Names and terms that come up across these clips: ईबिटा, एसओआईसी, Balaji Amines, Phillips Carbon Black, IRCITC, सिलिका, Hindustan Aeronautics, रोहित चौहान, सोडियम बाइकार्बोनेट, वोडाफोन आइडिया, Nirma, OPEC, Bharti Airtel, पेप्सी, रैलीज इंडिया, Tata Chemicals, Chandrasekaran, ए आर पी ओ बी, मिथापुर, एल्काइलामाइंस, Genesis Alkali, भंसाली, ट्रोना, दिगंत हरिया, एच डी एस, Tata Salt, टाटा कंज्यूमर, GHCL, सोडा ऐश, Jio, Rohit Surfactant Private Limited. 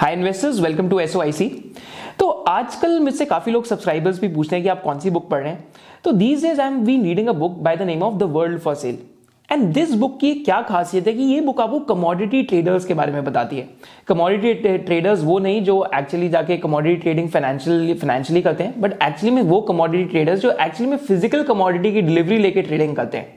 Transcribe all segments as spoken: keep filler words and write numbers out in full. Hi investors, welcome to एसओआईसी। तो आजकल मुझसे काफी लोग सब्सक्राइबर्स भी पूछते हैं कि आप कौन सी बुक पढ़ रहे हैं। तो these days I am we reading a book by the name of the world for sale. And this book की क्या खासियत है कि ये बुक आपको कमोडिटी ट्रेडर्स के बारे में बताती है। कमोडिटी ट्रेडर्स वो नहीं जो एक्चुअली जाके कमोडिटी ट्रेडिंग फाइनेंशियल फाइनेंशियली करते हैं, बट एक्चुअली में वो कमोडिटी ट्रेडर्स जो एक्चुअली में फिजिकल कमोडिटी की डिलीवरी लेके ट्रेडिंग करते हैं।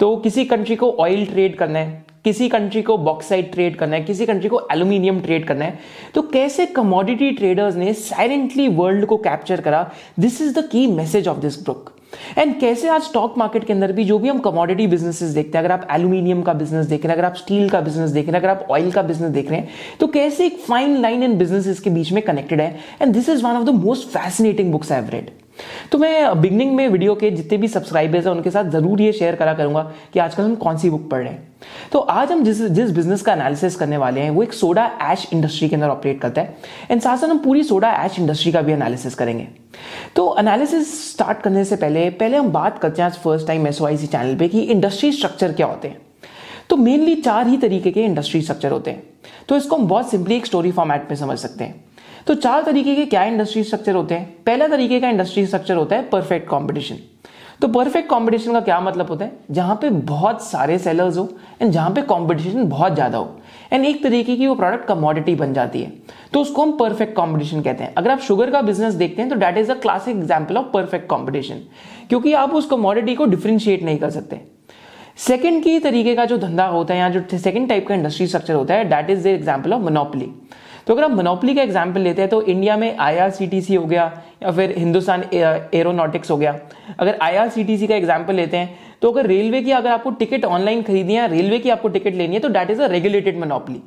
तो किसी कंट्री को ऑयल ट्रेड करना है, किसी कंट्री को बॉक्साइट ट्रेड करना है, किसी कंट्री को एल्यूमिनियम ट्रेड करना है, तो कैसे कमोडिटी ट्रेडर्स ने साइलेंटली वर्ल्ड को कैप्चर करा, this is the key message of this book. And कैसे आज स्टॉक मार्केट के अंदर भी जो भी हम कमोडिटी बिजनेसेस देखते हैं, अगर आप एल्यूमिनियम का बिजनेस देख रहे हैं, अगर आप स्टील का बिजनेस देख रहे हैं, अगर आप ऑयल का बिजनेस देख रहे हैं, तो कैसे एक फाइन लाइन इन बिजनेसेस के बीच में कनेक्टेड है। And this is one of the most fascinating books I have read. तो मैं बिगनिंग में वीडियो के जितने भी सब्सक्राइबर्स हैं उनके साथ जरूर ये शेयर करा करूंगा कि आजकल हम कौन सी बुक पढ़ रहे हैं। तो आज हम जिस जिस बिजनेस का एनालिसिस करने वाले हैं वो एक सोडा ऐश इंडस्ट्री के अंदर ऑपरेट करता है। एंड साथ साथ हम पूरी सोडा ऐश इंडस्ट्री का भी एनालिसिस करेंगे। तो एनालिसिस स्टार्ट करने से पहले पहले हम बात करते हैं आज फर्स्ट टाइम एसओआईसी चैनल पे कि इंडस्ट्री स्ट्रक्चर क्या होते हैं। तो मेनली चार ही तरीके के इंडस्ट्री स्ट्रक्चर होते हैं, तो इसको हम बहुत सिंपली एक स्टोरी फॉर्मेट में समझ सकते हैं। तो चार तरीके के क्या इंडस्ट्री स्ट्रक्चर होते हैं। पहला तरीके का इंडस्ट्री स्ट्रक्चर होता है परफेक्ट कंपटीशन। तो परफेक्ट कंपटीशन का क्या मतलब होता है, जहां पे बहुत सारे सेलर्स हो एंड जहां पे कंपटीशन बहुत ज्यादा हो एंड एक तरीके की वो प्रोडक्ट कमोडिटी बन जाती है, तो उसको हम परफेक्ट कंपटीशन कहते हैं। अगर आप शुगर का बिजनेस देखते हैं तो that is a classic example of perfect competition, क्योंकि आप उस कमोडिटी को डिफरेंशिएट नहीं कर सकते। सेकेंड की तरीके का जो धंधा होता है या जो सेकेंड टाइप का इंडस्ट्री स्ट्रक्चर होता है, that is the example of monopoly. तो अगर हम मोनोपोली का एग्जाम्पल लेते हैं तो इंडिया में आईआरसीटीसी हो गया या फिर हिंदुस्तान एरोनॉटिक्स हो गया। अगर आईआरसीटीसी का एग्जाम्पल लेते हैं तो अगर रेलवे की अगर आपको टिकट ऑनलाइन खरीदनी है, रेलवे की आपको टिकट लेनी है, तो that is a regulated monopoly.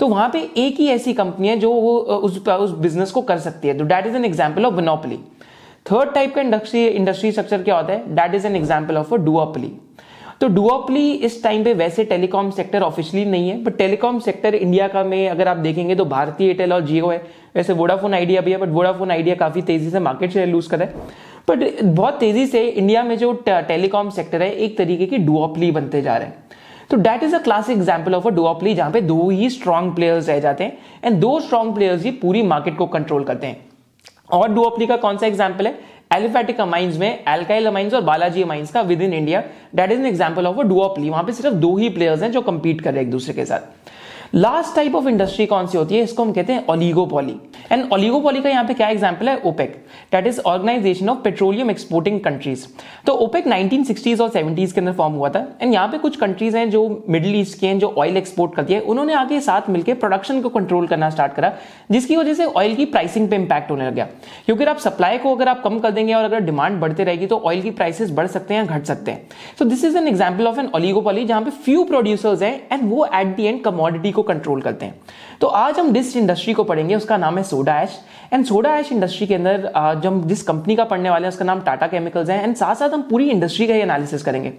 तो वहां पे एक ही ऐसी कंपनी है जो वो उस, उस बिजनेस को कर सकती है, तो that is an example of monopoly. Third type का इंडस्ट्री इंडस्ट्री स्ट्रक्चर क्या होता है, that is an example of a duopoly. तो डुओपोली इस टाइम पे वैसे टेलीकॉम सेक्टर ऑफिशियली नहीं है, बट टेलीकॉम सेक्टर इंडिया का में अगर आप देखेंगे तो भारती एयरटेल और जियो है। वैसे वोडाफोन आइडिया भी है, बट वोडाफोन आइडिया काफी तेजी से मार्केट शेयर लूज कर रहा है। बट बहुत तेजी से इंडिया में जो टेलीकॉम सेक्टर है एक तरीके की डुओपोली बनते जा रहे हैं। तो that is a classic example of a duopoly, जहां पे दो ही स्ट्रांग प्लेयर्स रह जाते हैं एंड दो स्ट्रांग प्लेयर्स ही पूरी मार्केट को कंट्रोल करते हैं। और डुओपोली का कौन सा एग्जाम्पल है, एलिफैटिक अमाइंस में एल्काइलामाइंस और बालाजी अमाइंस का within India, that is an example of a duopoly. वहां पे सिर्फ दो ही प्लेयर्स हैं जो कंपीट कर रहे हैं एक दूसरे के साथ। लास्ट टाइप ऑफ इंडस्ट्री कौन सी होती है, इसको हम कहते हैं ओलिगोपोली। एंड ओलिगोपोली का यहाँ पे क्या एग्जांपल है, OPEC, that is organisation of petroleum exporting countries. तो ओपेक नाइनटीन सिक्सटीज़ और सेवेंटीज़ के अंदर फॉर्म हुआ था एंड यहाँ पे कुछ कंट्रीज हैं जो मिडिल ईस्ट के हैं जो ऑयल एक्सपोर्ट करती है, उन्होंने आगे साथ मिलकर प्रोडक्शन को कंट्रोल करना स्टार्ट करा, जिसकी वजह से ऑयल की प्राइसिंग पे इंपैक्ट होने लग गया। क्योंकि अगर आप सप्लाई को अगर आप कम कर देंगे और अगर डिमांड बढ़ते रहेगी तो ऑयल की प्राइसेस बढ़ सकते हैं, घट सकते हैं। So this is an example of an oligopoly, जहां पे फ्यू प्रोड्यूसर्स हैं एंड वो एट दी एंड कमोडिटी को कंट्रोल करते हैं। तो आज हम जिस इंडस्ट्री को पढ़ेंगे उसका नाम है सोडा ऐश। And सोडा ऐश industry के अंदर जो हम जिस कंपनी का पढ़ने वाले हैं उसका नाम टाटा केमिकल्स है। एंड साथ साथ हम पूरी इंडस्ट्री का ही एनालिसिस करेंगे।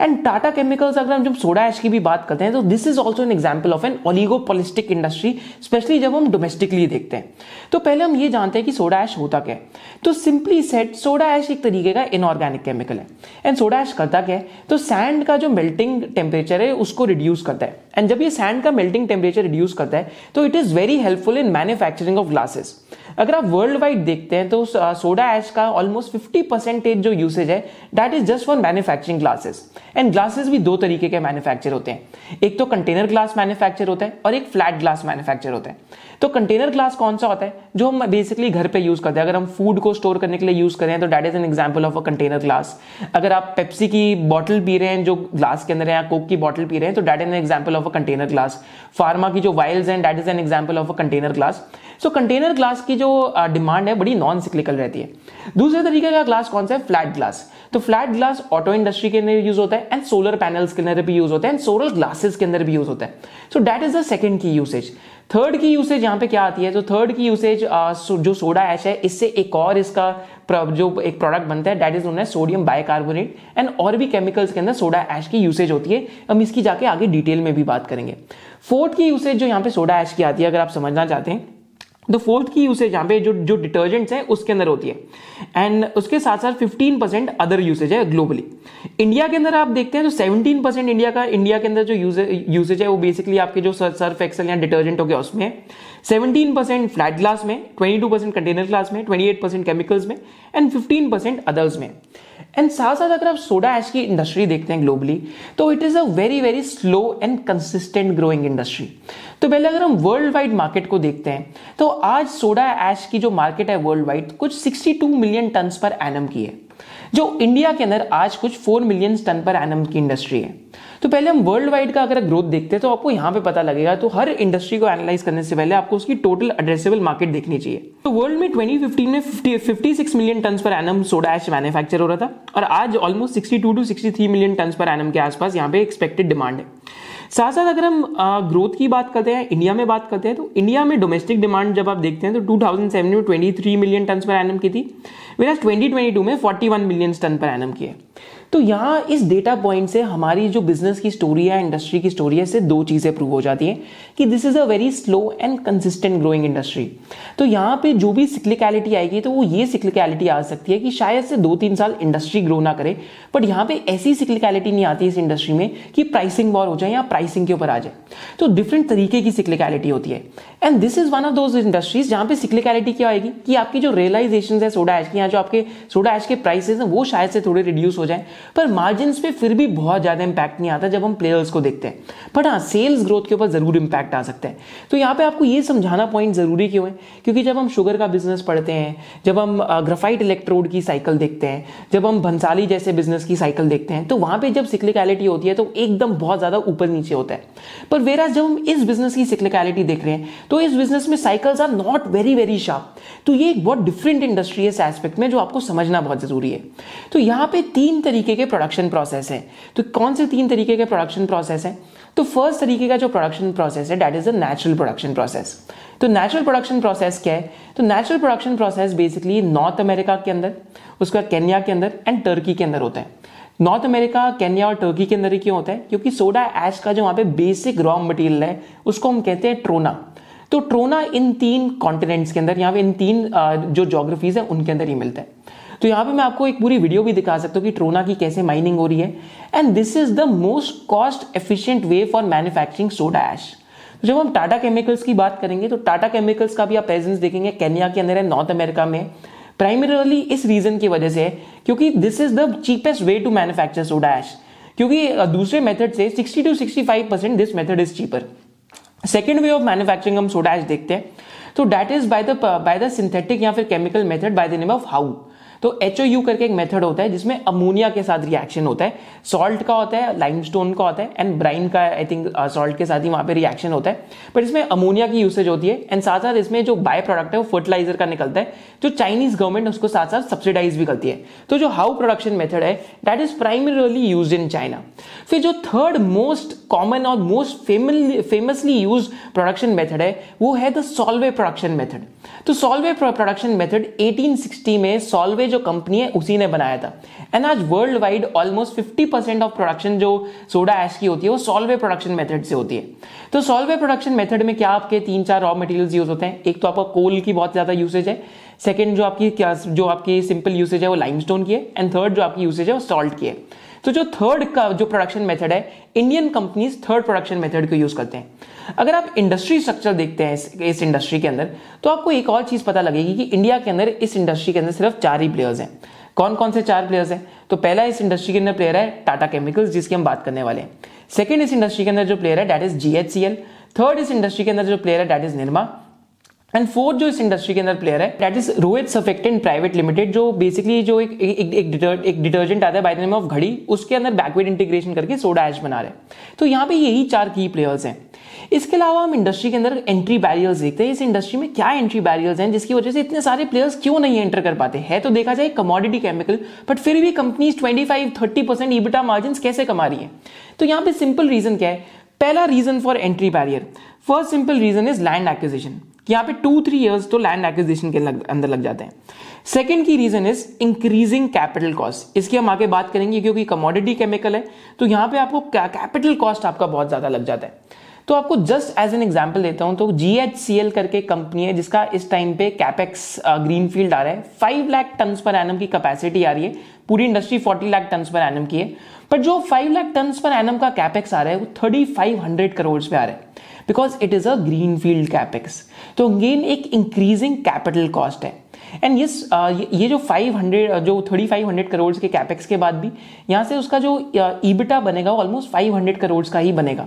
एंड टाटा केमिकल्स अगर हम जब सोडा ऐश की भी बात करते हैं तो this is also an example of an oligopolistic industry, specially जब हम डोमेस्टिकली देखते हैं। तो पहले हम ये जानते हैं कि सोडा ऐश होता क्या है। तो सिंपली सेट, सोडा ऐश एक तरीके का इनऑर्गेनिक केमिकल है। एंड सोडा ऐश करता क्या है, तो सैंड का जो मेल्टिंग टेम्परेचर है उसको रिड्यूस करता है। एंड जब ये सैंड का मेल्टिंग टेम्परेचर रिड्यूस करता है तो it is very helpful in manufacturing of glasses. अगर आप वर्ल्ड वाइड देखते हैं तो सोडा ऐश का ऑलमोस्ट फिफ्टी परसेंटेज जो यूसेज है that is just for manufacturing glasses. And glasses भी दो तरीके के मैन्युफैक्चर होते हैं, एक तो कंटेनर ग्लास मैन्युफैक्चर होता है और एक फ्लैट ग्लास मैन्युफैक्चर होता है। तो कंटेनर ग्लास कौन सा होता है, जो हम बेसिकली घर पे यूज करते हैं। अगर हम फूड को स्टोर करने के लिए यूज करें तो that is an example of a container glass. अगर आप पेप्सी की बॉटल पी रहे हैं जो ग्लास के अंदर है, या कोक की बॉटल पी रहे हैं, तो that is an example of a container glass. Pharma की जो वायल्स हैं that is an example of a container glass. So container glass की जो डिमांड uh, है बड़ी नॉन साइक्लिकल रहती है। दूसरे तरीके का ग्लास कौन सा है, फ्लैट ग्लास। तो फ्लैट ग्लास ऑटो इंडस्ट्री के अंदर यूज होता है एंड सोलर पैनल्स के अंदर भी यूज होता है एंड सोलर ग्लासेस के अंदर भी यूज होता है। So that is the second की यूसेज। थर्ड की यूसेज यहाँ पे क्या आती है, तो थर्ड की यूसेज जो सोडा ऐश है इससे एक और इसका जो एक प्रोडक्ट बनता है that is known as सोडियम बाइकार्बोनेट। And और भी केमिकल्स के अंदर सोडा ऐश की यूसेज होती है, हम इसकी जाके आगे डिटेल में भी बात करेंगे। फोर्थ की यूसेज जो यहाँ पे सोडा ऐश की आती है, अगर आप समझना चाहते हैं तो फोर्थ की यूसेज यहाँ पे जो जो डिटर्जेंट्स हैं उसके अंदर होती है, एंड उसके साथ साथ फिफ्टीन परसेंट अदर यूसेज है ग्लोबली। इंडिया के अंदर आप देखते हैं तो सेवनटीन परसेंट इंडिया का इंडिया के अंदर जो यूसेज है वो बेसिकली आपके जो सर्फ एक्सेल या डिटर्जेंट हो गया उसमें है, सेवनटीन परसेंट फ्लैट ग्लास में, twenty two percent container glass में, ट्वेंटी एट परसेंट केमिकल्स में, एंड फिफ्टीन परसेंट अदर्स में। एंड साथ साथ अगर आप सोडा ऐश की इंडस्ट्री देखते हैं ग्लोबली, तो it is a very very slow and consistent growing industry. तो पहले अगर हम वर्ल्ड वाइड मार्केट को देखते हैं तो आज सोडा ऐश की जो मार्केट है वर्ल्ड वाइड कुछ sixty two million ton per annum की है, जो इंडिया के अंदर आज कुछ four million ton per annum की इंडस्ट्री है। तो पहले हम वर्ल्ड वाइड का अगर ग्रोथ देखते हैं तो आपको यहां पे पता लगेगा, तो हर इंडस्ट्री को एनालाइज करने से पहले आपको उसकी टोटल एड्रेसेबल मार्केट देखनी चाहिए। तो वर्ल्ड में ट्वेंटी फिफ्टीन में फिफ्टी सिक्स मिलियन टन पर एनम सोडा ऐश मैन्युफैक्चर हो रहा था, और आज almost sixty two to sixty three million ton पर एनम के आसपास यहाँ पे एक्सपेक्टेड डिमांड है। साथ साथ अगर हम ग्रोथ की बात करते हैं, इंडिया में बात करते हैं, तो इंडिया में डोमेस्टिक डिमांड जब आप देखते हैं तो टू थाउजेंड सेवन में twenty three million ton per annum की थी, वेयर ट्वेंटी ट्वेंटी टू में forty one million ton per annum की है। तो यहाँ इस डेटा पॉइंट से हमारी जो बिजनेस की स्टोरी है, इंडस्ट्री की स्टोरी है, से दो चीज़ें प्रूव हो जाती हैं कि this is a very slow and consistent growing industry. तो यहाँ पे जो भी सिक्लिकलिटी आएगी तो वो ये सिक्लिकलिटी आ सकती है कि शायद से दो तीन साल इंडस्ट्री ग्रो ना करे, बट यहाँ पे ऐसी सिक्लिकलिटी नहीं आती इस इंडस्ट्री में कि प्राइसिंग वॉर हो जाए या प्राइसिंग के ऊपर आ जाए। तो डिफरेंट तरीके की सिक्लिकलिटी होती है, and this is one of those industries जहाँ पे सिक्लिकलिटी क्या आएगी कि आपकी जो रियलाइजेशन है सोडा ऐश की, यहाँ जो आपके सोडा ऐश के प्राइसेज हैं वो शायद से थोड़े रिड्यूस हो जाए, पर मार्जिन पे फिर भी बहुत ज्यादा इंपैक्ट नहीं आता जब हम प्लेयर्स को देखते हैं, बट हाँ सेल्स ग्रोथ के ऊपर जरूर इंपैक्ट आ सकता है। तो यहाँ पे आपको ये समझाना पॉइंट जरूरी क्यों है, क्योंकि जब हम शुगर का बिजनेस पढ़ते हैं, जब हम ग्रेफाइट इलेक्ट्रोड की साइकिल देखते हैं, जब हम भंसाली जैसे बिजनेस की साइकिल देखते हैं, तो वहां पर जब सिक्लिकलिटी होती है तो एकदम बहुत ज्यादा ऊपर नीचे होता है। पर वेराज जब हम इस बिजनेस की सिक्लिकलिटी देख रहे हैं तो इस बिजनेस में cycles are not very very sharp. तो ये एक बहुत डिफरेंट इंडस्ट्री है इस एस्पेक्ट में, जो आपको समझना बहुत जरूरी है। तो यहाँ पे तीन तरीके के प्रोडक्शन प्रोसेस है। तो कौन से तीन तरीके के प्रोडक्शन प्रोसेस है? तो फर्स्ट तरीके का जो प्रोडक्शन प्रोसेस है that is a natural production process. तो नेचुरल प्रोडक्शन प्रोसेस क्या है? तो natural production process basically North America के अंदर, उसका केन्या के अंदर एंड टर्की के अंदर होता है। नॉर्थ अमेरिका, केन्या और टर्की के अंदर ही क्यों होता है? क्योंकि सोडा ऐश का जो वहां पे बेसिक रॉ मटेरियल है उसको हम कहते हैं ट्रोना। तो ट्रोना इन तीन कॉन्टिनेंट्स के अंदर, यहाँ पे इन तीन जो ज्योग्राफीज है उनके अंदर ही मिलता है। तो यहाँ पे मैं आपको एक पूरी वीडियो भी दिखा सकता हूँ कि ट्रोना की कैसे माइनिंग हो रही है, and this is the most cost efficient way for manufacturing सोडा ऐश। जब हम टाटा केमिकल्स की बात करेंगे तो टाटा केमिकल्स का भी आप प्रेजेंस देखेंगे केन्या के अंदर है, नॉर्थ अमेरिका में, प्राइमरीली इस रीजन की वजह से है क्योंकि this is the cheapest way to manufacture सोडा ऐश, क्योंकि दूसरे मेथड से sixty to sixty five percent this method is cheaper. Second way of manufacturing हम सोडा ऐश देखते हैं तो that is by the by the synthetic या फिर chemical method by the name of Hou. तो एच ओ यू करके एक method होता है जिसमें अमोनिया के साथ रिएक्शन होता है, सॉल्ट का होता है, लाइमस्टोन का होता है एंड ब्राइन का, आई थिंक सॉल्ट के साथ ही वहां पे रिएक्शन होता है, बट इसमें अमोनिया की यूसेज होती है। एंड साथ साथ इसमें जो बाय प्रोडक्ट है वो फर्टिलाइजर का निकलता है, जो चाइनीज गवर्नमेंट उसको साथ साथ सब्सिडाइज भी करती है। तो जो हाउ प्रोडक्शन मेथड है that is primarily use in China. फिर जो थर्ड मोस्ट कॉमन और most famously use production method है वो है द सॉल्वे प्रोडक्शन मेथड। तो Solvay production method eighteen sixty में सॉल्वे जो कंपनी है उसी ने बनाया था, एंड आज world wide almost fifty percent of production जो सोडा ऐश की होती है वो सॉल्वे प्रोडक्शन मेथड से होती है। तो सॉल्वे प्रोडक्शन मेथड में क्या आपके तीन चार रॉ मटेरियल्स यूज होते हैं। एक तो आपका कोल की बहुत ज्यादा यूसेज है, सेकंड जो आपकी क्या जो आपकी सिंपल यूसेज है वो लाइमस्टोन की है, एंड थर्ड जो आपकी यूसेज है वो सॉल्ट की है। तो जो थर्ड का जो प्रोडक्शन मेथड है, Indian companies third production method को यूज करते हैं। अगर आप इंडस्ट्री स्ट्रक्चर देखते हैं इस, इस इंडस्ट्री के अंदर तो आपको एक और चीज पता लगेगी कि इंडिया के अंदर इस इंडस्ट्री के अंदर सिर्फ चार ही प्लेयर्स हैं। कौन कौन से चार प्लेयर्स हैं? तो पहला इस इंडस्ट्री के अंदर प्लेयर है टाटा केमिकल्स जिसकी हम बात करने वाले हैं, सेकेंड इस इंडस्ट्री के अंदर जो प्लेयर है that is G H C L, third इस इंडस्ट्री के अंदर जो प्लेयर है that is Nirma, and fourth जो इस इंडस्ट्री के अंदर प्लेयर है that is Rohit surfactant private limited, जो बेसिकली जो एक एक एक डिटर्जेंट आता है बाय द नेम ऑफ घड़ी, उसके अंदर बैकवर्ड इंटीग्रेशन करके सोडा ऐश बना रहे हैं। तो यहाँ पे यही चार की प्लेयर्स हैं। इसके अलावा हम इंडस्ट्री के अंदर एंट्री बैरियर्स देखते हैं। इस इंडस्ट्री में क्या एंट्री बैरियर्स हैं जिसकी वजह से इतने सारे प्लेयर्स क्यों नहीं एंटर कर पाते हैं? तो देखा जाए कमोडिटी केमिकल, बट फिर भी companies twenty five thirty percent ईबिटा margin कैसे कमा रही है? तो यहाँ पे सिंपल रीजन क्या है? पहला reason for entry barrier, first simple reason is land acquisition. यहाँ पे टू थ्री इयर्स तो लैंड एक्विजिशन के लग, अंदर लग जाते हैं। Second key reason is increasing capital cost, इसकी हम आगे बात करेंगे क्योंकि कमोडिटी केमिकल है तो यहाँ पे आपको कैपिटल कॉस्ट आपका बहुत ज्यादा लग जाता है। तो आपको जस्ट एज एन एग्जाम्पल देता हूं, तो जीएचसीएल करके कंपनी है जिसका इस टाइम पे कैपेक्स ग्रीनफील्ड आ रहा है, five lakh ton per annum की कैपेसिटी आ रही है, पूरी industry forty lakh ton per annum की है, पर जो फाइव लाख टन पर एनम का कैपेक्स आ रहा है वो थर्टी फाइव हंड्रेड करोड़ पे आ रहा है because it is a greenfield capex. तो अगेन एक इंक्रीजिंग कैपिटल कॉस्ट है। एंड यस yes, ये जो फाइव हंड्रेड जो थर्टी फाइव हंड्रेड करोड़ के कैपेक्स के बाद भी यहाँ से उसका जो ईबिटा बनेगा वो ऑलमोस्ट फाइव हंड्रेड करोड़ का ही बनेगा।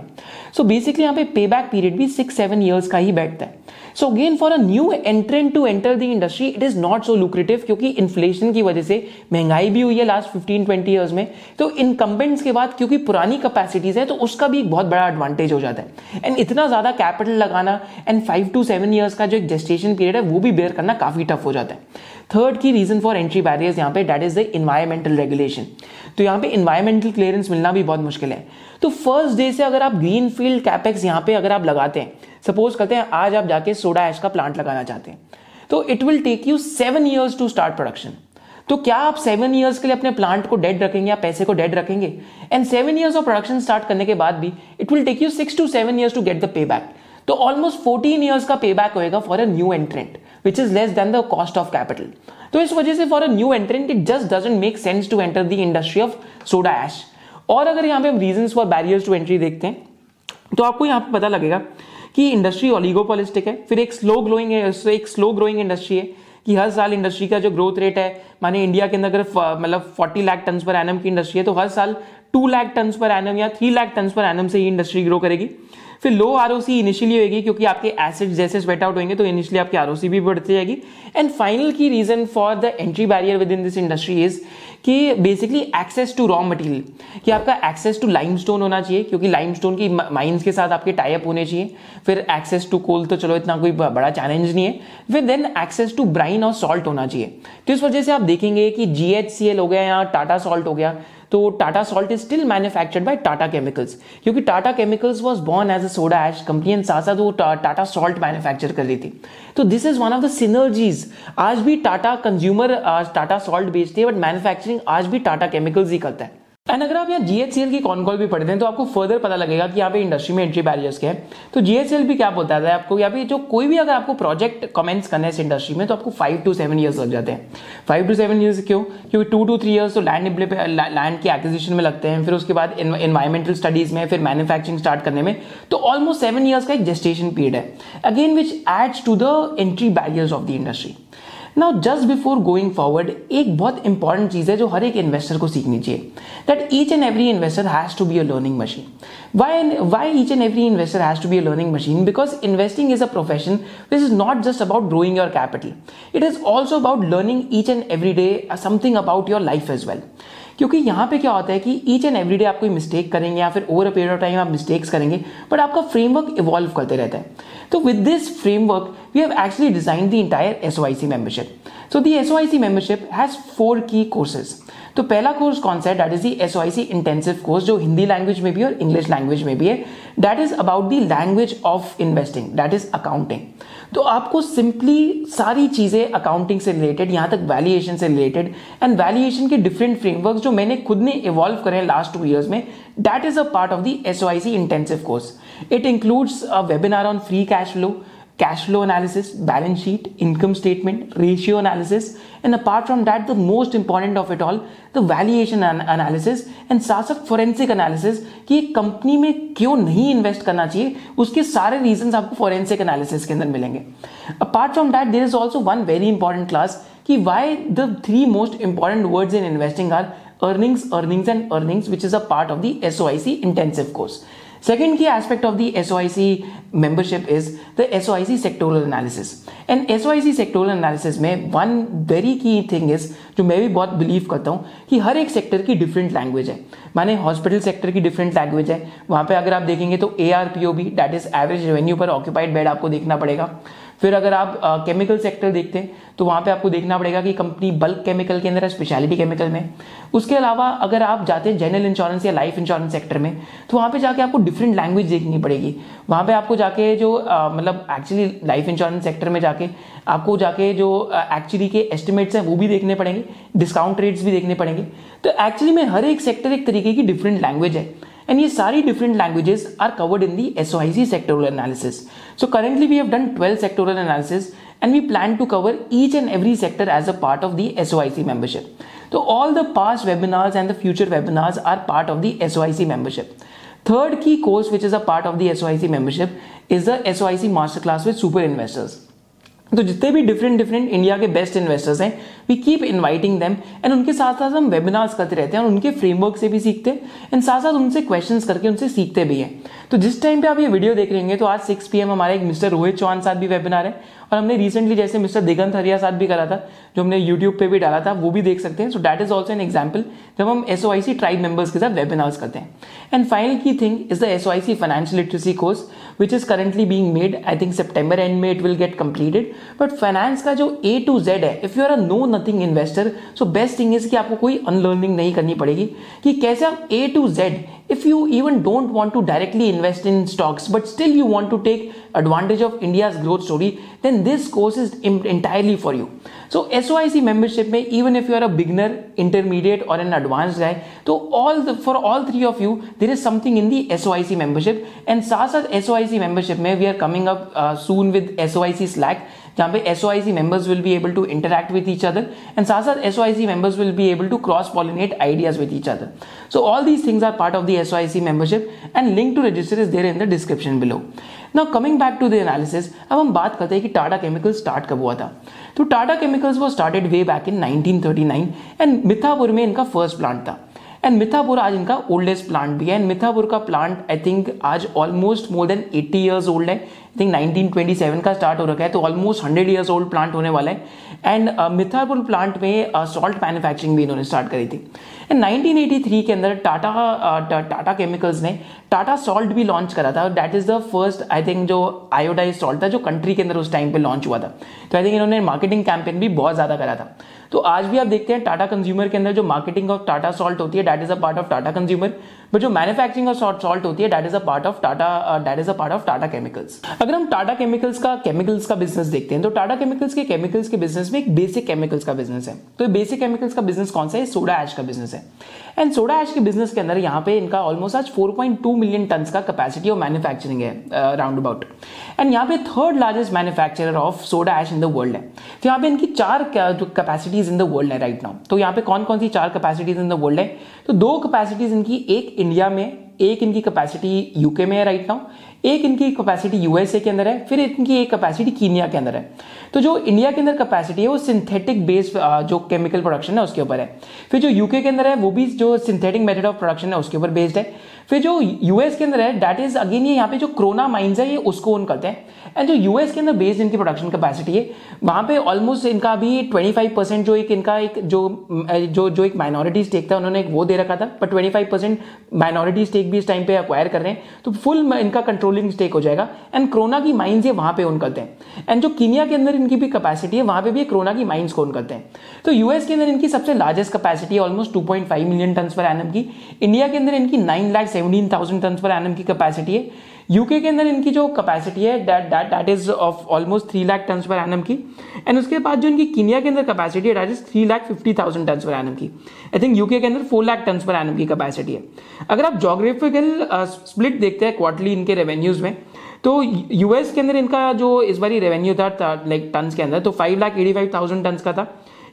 सो बेसिकली यहाँ पे पे बैक पीरियड भी सिक्स सेवन ईयर्स का ही बैठता है। So again for a new entrant to enter the industry it is not so lucrative, क्योंकि इन्फ्लेशन की वजह से महंगाई भी हुई है लास्ट फिफ्टीन ट्वेंटी ईयर्स में, तो इनकम्बेंट्स के बाद क्योंकि पुरानी कैपेसिटीज़ है तो उसका भी एक बहुत बड़ा एडवांटेज हो जाता है। एंड इतना ज़्यादा कैपिटल लगाना and five to seven years का जो एक जेस्टेशन पीरियड है वो भी बेयर करना काफ़ी टफ हो जाता है। थर्ड की रीजन फॉर एंट्री बैरियर्स यहाँ पे that is the environmental regulation, तो यहाँ पे इन्वायरमेंटल क्लियरेंस मिलना भी बहुत मुश्किल है। तो फर्स्ट डे से अगर आप ग्रीन फील्ड कैपेक्स यहाँ पे अगर आप लगाते हैं, सपोज करते हैं आज आप जाके सोडा ऐश का प्लांट लगाना चाहते हैं, तो it will take you seven years to start production. तो क्या आप सेवन ईयर्स के लिए अपने प्लांट को डेड रखेंगे या पैसे को डेड रखेंगे? And seven years of production start करने के बाद भी it will take you six to seven years to get the पे बैक। तो ऑलमोस्ट फोर्टीन ईयर्स का पे बैक होएगा for a new entrant which is less than the cost of capital. तो इस वजह से for a new entrant it just doesn't make sense to enter the industry of soda ash. और अगर यहाँ पे हम reasons for barriers to entry देखते हैं तो आपको यहाँ पे पता लगेगा कि इंडस्ट्री oligopolistic है, फिर एक स्लो ग्रोइंग है, एक स्लो ग्रोइंग इंडस्ट्री है कि हर साल इंडस्ट्री का जो ग्रोथ रेट है, माने इंडिया के अंदर अगर मतलब forty lakh ton per annum की इंडस्ट्री है तो हर साल टू लाख टन पर एनम या थ्री लाख टन पर एनम से ये इंडस्ट्री ग्रो करेगी। फिर लो आरओसी इनिशियली होगी क्योंकि आपके एसिड जैसे स्वेट आउट होंगे तो इनिशियली आपकी आरओसी भी बढ़ती जाएगी। एंड फाइनल की reason for the entry barrier within this industry is कि basically access to raw material, कि आपका एक्सेस टू लाइमस्टोन होना चाहिए क्योंकि लाइमस्टोन की माइंस के साथ आपके टाई अप होने चाहिए। फिर एक्सेस टू कोल तो चलो इतना कोई बड़ा चैलेंज नहीं है। फिर देन एक्सेस टू ब्राइन और सॉल्ट होना चाहिए। तो इस वजह से आप देखेंगे कि जीएचसीएल हो गया या टाटा सॉल्ट हो गया, तो Tata salt is still manufactured by Tata chemicals क्योंकि Tata chemicals was born as a सोडा ऐश company and साथ साथ वो टाटा सॉल्ट मैन्युफैक्चर कर रही थी। तो this is one of the synergies. आज भी टाटा कंज्यूमर टाटा सॉल्ट बेचती है बट मैन्युफैक्चरिंग आज भी टाटा केमिकल्स ही करता है। एंड अगर आप यहाँ जीएचसीएल की कॉन कॉल भी पढ़ते हैं तो आपको फर्दर पता लगेगा कि यहाँ पे इंडस्ट्री में एंट्री बैरियर्स के हैं। तो जीएचसीएल भी क्या बोलता है आपको, यहाँ पे जो कोई भी अगर आपको प्रोजेक्ट कमेंट्स करना है इस इंडस्ट्री में तो आपको फाइव टू सेवन ईयर्स लग जाते हैं। फाइव टू सेवन ईयर्स क्यों? क्योंकि टू टू थ्री ईयर्स तो लैंड लैंड की एक्विजिशन में लगते हैं, फिर उसके बाद एनवायरमेंटल स्टडीज में, फिर मैन्युफैक्चरिंग स्टार्ट करने में, तो ऑलमोस्ट सेवन ईयर्स का एक जेस्टेशन पीरियड है again which adds to the entry barriers of the industry. Now just before going forward एक बहुत इंपॉर्टेंट चीज़ है जो हर एक इन्वेस्टर को सीखनी चाहिए, that each and every investor has to be a learning machine. Why why each and every investor has to be a learning machine? Because investing is a profession which is not just about growing your capital, it is also about learning each and every day something about your life as well. क्योंकि यहाँ पे क्या होता है कि each and every day आप कोई mistake करेंगे या फिर over a period of time आप मिस्टेक्स करेंगे, बट आपका फ्रेमवर्क इवॉल्व करते रहता है। तो with this framework we have actually design the entire एसओआईसी membership. So the एसओआईसी membership has four key courses. तो पहला कोर्स कौन सा है? That is the एसओआईसी intensive course जो हिंदी लैंग्वेज में भी और इंग्लिश लैंग्वेज में भी है। That is about the language of investing, that is accounting. तो आपको सिंपली सारी चीज़ें अकाउंटिंग से रिलेटेड, यहाँ तक वैल्यूएशन से रिलेटेड, एंड वैल्यूएशन के डिफरेंट फ्रेमवर्क्स जो मैंने खुद ने इवॉल्व करे लास्ट टू इयर्स में, that is a part of the एसओआईसी intensive course. It includes a webinar on free cash flow, cash flow analysis, balance sheet, income statement, ratio analysis, and apart from that the most important of it all the valuation analysis and साथ साथ forensic analysis कि एक company में क्यों नहीं invest करना चाहिए उसके सारे रीजंस आपको फॉरेंसिक एनालिसिस के अंदर मिलेंगे। Apart from that there is also one very important class कि why the three most important words in investing are earnings, earnings and earnings, which is a part of the एसओआईसी intensive course. Second key aspect of the S O I C membership is the S O I C sectoral analysis. And S O I C sectoral analysis में one very key thing is जो मैं भी बहुत believe करता हूँ कि हर एक sector की different language है। माने hospital sector की different language है, वहाँ पे अगर आप देखेंगे तो A R P O B that is average revenue per occupied bed आपको देखना पड़ेगा। फिर अगर आप केमिकल uh, सेक्टर देखते हैं तो वहाँ पे आपको देखना पड़ेगा कि कंपनी बल्क केमिकल के अंदर है, स्पेशलिटी केमिकल में। उसके अलावा अगर आप जाते हैं जनरल इंश्योरेंस या लाइफ इंश्योरेंस सेक्टर में तो वहाँ पे जाके आपको डिफरेंट लैंग्वेज देखनी पड़ेगी। वहाँ पे आपको जाके जो uh, मतलब एक्चुअली लाइफ इंश्योरेंस सेक्टर में जाके आपको जाके जो एक्चुअली uh, के एस्टिमेट्स हैं वो भी देखने पड़ेंगे, डिस्काउंट रेट्स भी देखने पड़ेंगे। तो एक्चुअली में हर एक सेक्टर एक तरीके की डिफरेंट लैंग्वेज है। and ये सारी different languages are covered in the S O I C sectoral analysis. So currently we have done twelve sectoral analysis and we plan to cover each and every sector as a part of the S O I C membership. So all the past webinars and the future webinars are part of the S O I C membership. Third key course which is a part of the S O I C membership is the S O I C masterclass with super investors. तो जितने भी different different India के best investors हैं we keep inviting them and उनके साथ साथ हम webinars करते रहते हैं और उनके फ्रेमवर्क से भी सीखते हैं एंड साथ साथ उनसे क्वेश्चंस करके उनसे सीखते भी हैं. तो जिस टाइम पे आप ये वीडियो देख रहे होंगे तो आज सिक्स पी एम हमारा एक मिस्टर रोहित चौहान साथ भी वेबिनार है और हमने रिसेंटली जैसे मिस्टर दिगंत हरिया साथ भी करा था जो हमने यूट्यूब पे भी डाला था वो भी देख सकते हैं. So that is also an example जब हम एसओआईसी ट्राइब मेंबर्स के साथ वेबिनार्स करते हैं. एंड फाइनल की thing is the एसओआईसी financial literacy course which is currently being made. I think सितंबर एंड में it will get completed. But finance का जो ए टू जेड है if you are a know nothing investor so best thing is कि आपको कोई unlearning नहीं करनी पड़ेगी कि कैसे आप A to Z if you even don't want to directly invest in stocks but still you want to take advantage of India's growth story then this course is entirely for you. So S O I C membership mein even if you are a beginner, intermediate or an advanced guy to all the for all three of you there is something in the S O I C membership and sath sath S O I C membership mein we are coming up uh, soon with S O I C Slack जहाँ पे S O I C members will be able to interact with each other and साथ साथ S O I C members will be able to cross pollinate ideas with each other. So all these things are part of the S O I C membership and link to register is there in the description below. Now coming back to the analysis, अब हम बात करते हैं कि Tata chemicals start कब हुआ था. तो टाटा केमिकल्स वो started way back in nineteen thirty nine and मिथापुर में इनका फर्स्ट प्लांट था एंड मिथापुर आज इनका ओल्डेस्ट प्लांट भी है. एंड मिथापुर का प्लांट आई थिंक आज almost more than eighty years old है. I think nineteen twenty seven का स्टार्ट हो रखा है तो almost hundred years old plant होने वाला है. एंड मिथापुर प्लांट में सॉल्ट मैन्युफैक्चरिंग भी इन्होंने स्टार्ट करी थी. एंड नाइनटीन एटी थ्री के अंदर टाटा टाटा केमिकल्स ने टाटा सॉल्ट भी लॉन्च करा था और that is the first I think जो आयोडाइज सॉल्ट था जो कंट्री के अंदर उस टाइम पे लॉन्च हुआ था. तो आई थिंक इन्होंने मार्केटिंग कैंपेन भी बहुत ज़्यादा करा था. तो आज भी आप देखते हैं टाटा कंज्यूमर के अंदर जो मार्केटिंग ऑफ टाटा सॉल्ट होती है that is a part of टाटा कंज्यूमर but जो मैन्युफैक्चरिंग ऑफ सॉल्ट होती है that is a part of Tata that is a part of Tata chemicals. अगर हम टाटा केमिकल्स का केमिकल्स का बिजनेस देखते हैं तो टाटा केमिकल्स के केमिकल्स के बिजनेस में एक बेसिक केमिकल्स का बिजनेस है. तो बेसिक केमिकल्स का बिजनेस कौन सा है? सोडा ऐश का बिजनेस है. एंड सोडा ऐश के बिजनेस के अंदर यहाँ पे इनका ऑलमोस्ट आज four point two million tons का कैपेसिटी ऑफ मैन्युफैक्चरिंग है राउंड अबाउट. एंड यहाँ पे third largest manufacturer of सोडा ऐश in the world है. तो यहाँ पे इनकी चार कैपेसिटीज इन द वर्ल्ड है राइट नाउ. तो यहाँ पे कौन कौन सी चार कैपेसिटीज इन द वर्ल्ड है? तो दो कैपेसिटीज इनकी, एक इंडिया में, एक इनकी कैपेसिटी यूके में है राइट नाउ, एक इनकी कैपेसिटी यूएसए के अंदर है, फिर इनकी एक कैपेसिटी कीनिया के अंदर है. तो जो इंडिया के अंदर कैपेसिटी है वो सिंथेटिक बेस्ड जो केमिकल प्रोडक्शन है उसके ऊपर है. फिर जो यूके के अंदर है वो भी जो सिंथेटिक मेथड ऑफ प्रोडक्शन है उसके ऊपर बेस्ड है. फिर जो यूएस के अंदर है दैट इज अगेन ये यहाँ पे जो क्रोना माइंस है ये उसको ओन करते हैं. एंड जो यूएस के अंदर बेस्ड इनकी प्रोडक्शन कैपेसिटी है वहाँ पे ऑलमोस्ट इनका अभी ट्वेंटी फाइव परसेंट जो एक इनका एक जो जो जो एक माइनॉरिटी स्टेक था उन्होंने एक वो दे रखा था पर twenty five percent minority stake भी इस टाइम पे अक्वायर कर रहे हैं तो फुल इनका कंट्रोलिंग स्टेक हो जाएगा. एंड क्रोना की माइंस ये वहाँ पे ओन करते हैं. एंड जो कीनिया के अंदर इनकी भी कैपेसिटी है वहाँ पे भी क्रोना की माइंस को ओन करते हैं. तो यूएस के अंदर इनकी सबसे लार्जेस्ट कैपेसिटी है almost two point five million ton per annum की. इंडिया के अंदर इनकी nine lakh seventeen thousand ton per annum की कैपेसिटी है. यूके के अंदर इनकी जो कैपेसिटी है that that that is of almost three lakh ton per annum की. एंड उसके बाद जो इनकी कीनिया के अंदर कैपेसिटी है that is three lakh fifty thousand ton per annum की. आई थिंक यूके के अंदर four lakh ton per annum की कैपेसिटी है. अगर आप जोग्राफिकल स्प्लिट देखते हैं क्वार्टरली इनके रेवेन्यूज में तो यूएस के अंदर इनका जो इस बारी रेवेन्यू था लाइक टन के अंदर तो five lakh eighty five thousand ton का था.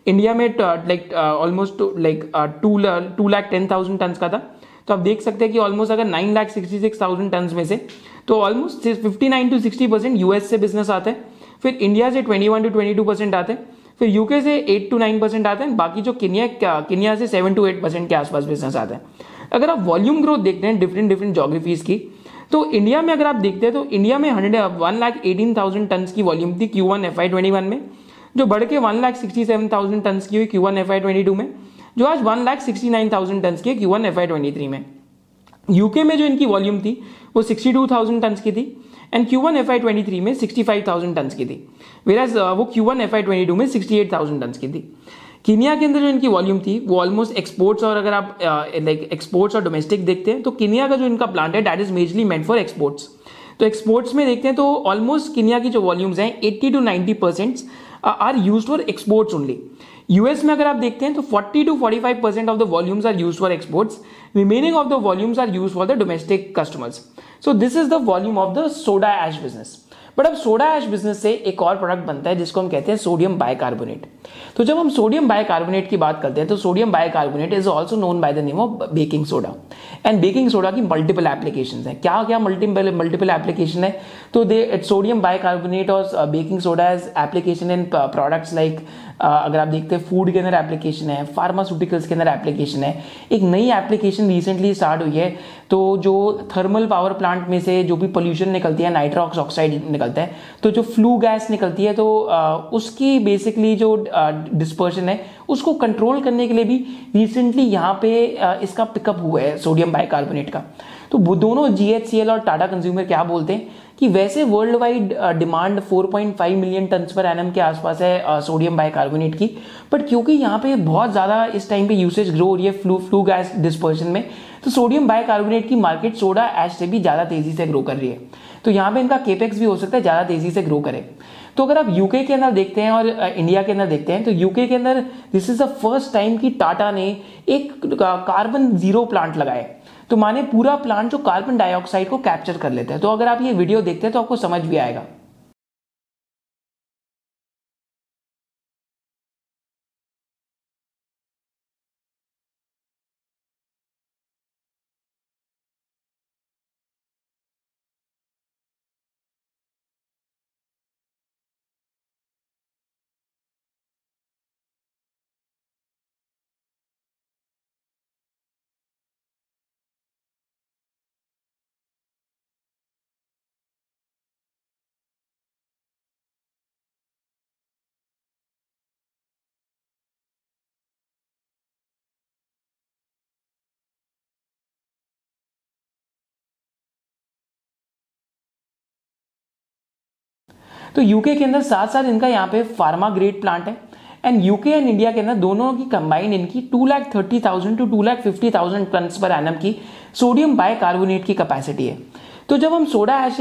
इंडिया में like almost like two two lakh ten thousand ton का था. तो आप देख सकते हैं कि ऑलमोस्ट अगर nine lakh sixty six thousand ton में से तो almost fifty nine to sixty percent US से बिजनेस आता है, फिर इंडिया से twenty one to twenty two percent आते हैं, फिर यूके से एट टू नाइन परसेंट आते हैं, बाकी जो किनिया किनिया से सेवन टू एट परसेंट के आसपास बिजनेस आता है. अगर आप वॉल्यूम ग्रोथ देखते हैं डिफरेंट डिफरेंट जोग्राफीज की तो इंडिया में अगर आप देखते हैं तो इंडिया में hundred one lakh eighteen thousand ton की वॉल्यूम थी क्यू वन एफ आई ट्वेंटी वन में जो बढ़ के one lakh sixty seven thousand ton की हुई क्यू वन एफ आई ट्वेंटी टू में जो आज one lakh sixty nine thousand ton की क्यू वन एफ आई ट्वेंटी थ्री में. यूके में जो इनकी वॉल्यूम थी वो सिक्सटी टू थाउजेंड टन की थी and Q one F I twenty three में सिक्सटी फाइव थाउजेंड टन की थी वेराज वो क्यू वन एफ आई ट्वेंटी टू में सिक्सटी एट थाउजेंड टन की थी. कीनिया के अंदर जो इनकी वॉल्यूम थी वो ऑलमोस्ट एक्सपोर्ट्स और अगर आप लाइक एक्सपोर्ट्स और डोमेस्टिक देखते हैं तो कीनिया का जो इनका प्लांट है that is majorly meant for exports. तो एक्सपोर्ट्स में देखते हैं तो ऑलमोस्ट कीनिया की जो वॉल्यूम्स हैं eighty two ninety percent are used for exports only. US में अगर आप देखते हैं तो forty to forty five percent of the volumes are used for exports, remaining of the volumes are used for the domestic customers. So this is the volume of the सोडा ऐश business. But अब सोडा ऐश business से एक और product बनता है जिसको हम कहते हैं सोडियम बाइकार्बोनेट. तो जब हम सोडियम बाइकार्बोनेट की बात करते हैं तो सोडियम बाइकार्बोनेट is also known by the name of baking soda. And baking soda की मल्टीपल एप्लीकेशंस हैं. क्या क्या मल्टीपल मल्टीपल एप्लीकेशन है? तो दे सोडियम बाइकार्बोनेट और baking soda as application in products like अगर आप देखते हैं फूड के अंदर एप्लीकेशन है, फार्मास्यूटिकल्स के अंदर एप्लीकेशन है. एक नई एप्लीकेशन रिसेंटली स्टार्ट हुई है तो जो थर्मल पावर प्लांट में से जो भी पोल्यूशन निकलती है, नाइट्रॉक्स ऑक्साइड निकलता है, तो जो फ्लू गैस निकलती है तो उसकी बेसिकली जो डिस्पर्शन है उसको कंट्रोल करने के लिए भी रिसेंटली यहाँ पे इसका पिकअप हुआ है सोडियम बाइकार्बोनेट का. तो वो दोनों जीएचसीएल और टाटा कंज्यूमर क्या बोलते हैं कि वैसे world wide demand four point five million ton पर एनम के आसपास है सोडियम बाइकार्बोनेट की, बट क्योंकि यहाँ पे बहुत ज़्यादा इस टाइम पे यूसेज ग्रो हो रही है फ्लू फ्लू गैस डिस्पर्शन में, तो सोडियम बाइकार्बोनेट की मार्केट सोडा ऐश से भी ज़्यादा तेज़ी से ग्रो कर रही है. तो यहाँ पे इनका केपेक्स भी हो सकता है ज़्यादा तेज़ी से ग्रो करे. तो अगर आप यूके के अंदर देखते हैं और इंडिया के अंदर देखते हैं तो यूके के अंदर this is the first time कि टाटा ने एक कार्बन जीरो प्लांट लगाया. तो माने पूरा प्लांट जो कार्बन डाइऑक्साइड को कैप्चर कर लेता है. तो अगर आप ये वीडियो देखते हैं तो आपको समझ भी आएगा. तो यूके के अंदर साथ साथ इनका यहाँ पे फार्मा ग्रेड प्लांट है. एंड यूके एंड इंडिया के अंदर दोनों की कंबाइन इनकी two lakh thirty thousand to two lakh fifty thousand ton per annum की सोडियम बाइकार्बोनेट की कैपेसिटी है. तो जब हम सोडा ऐश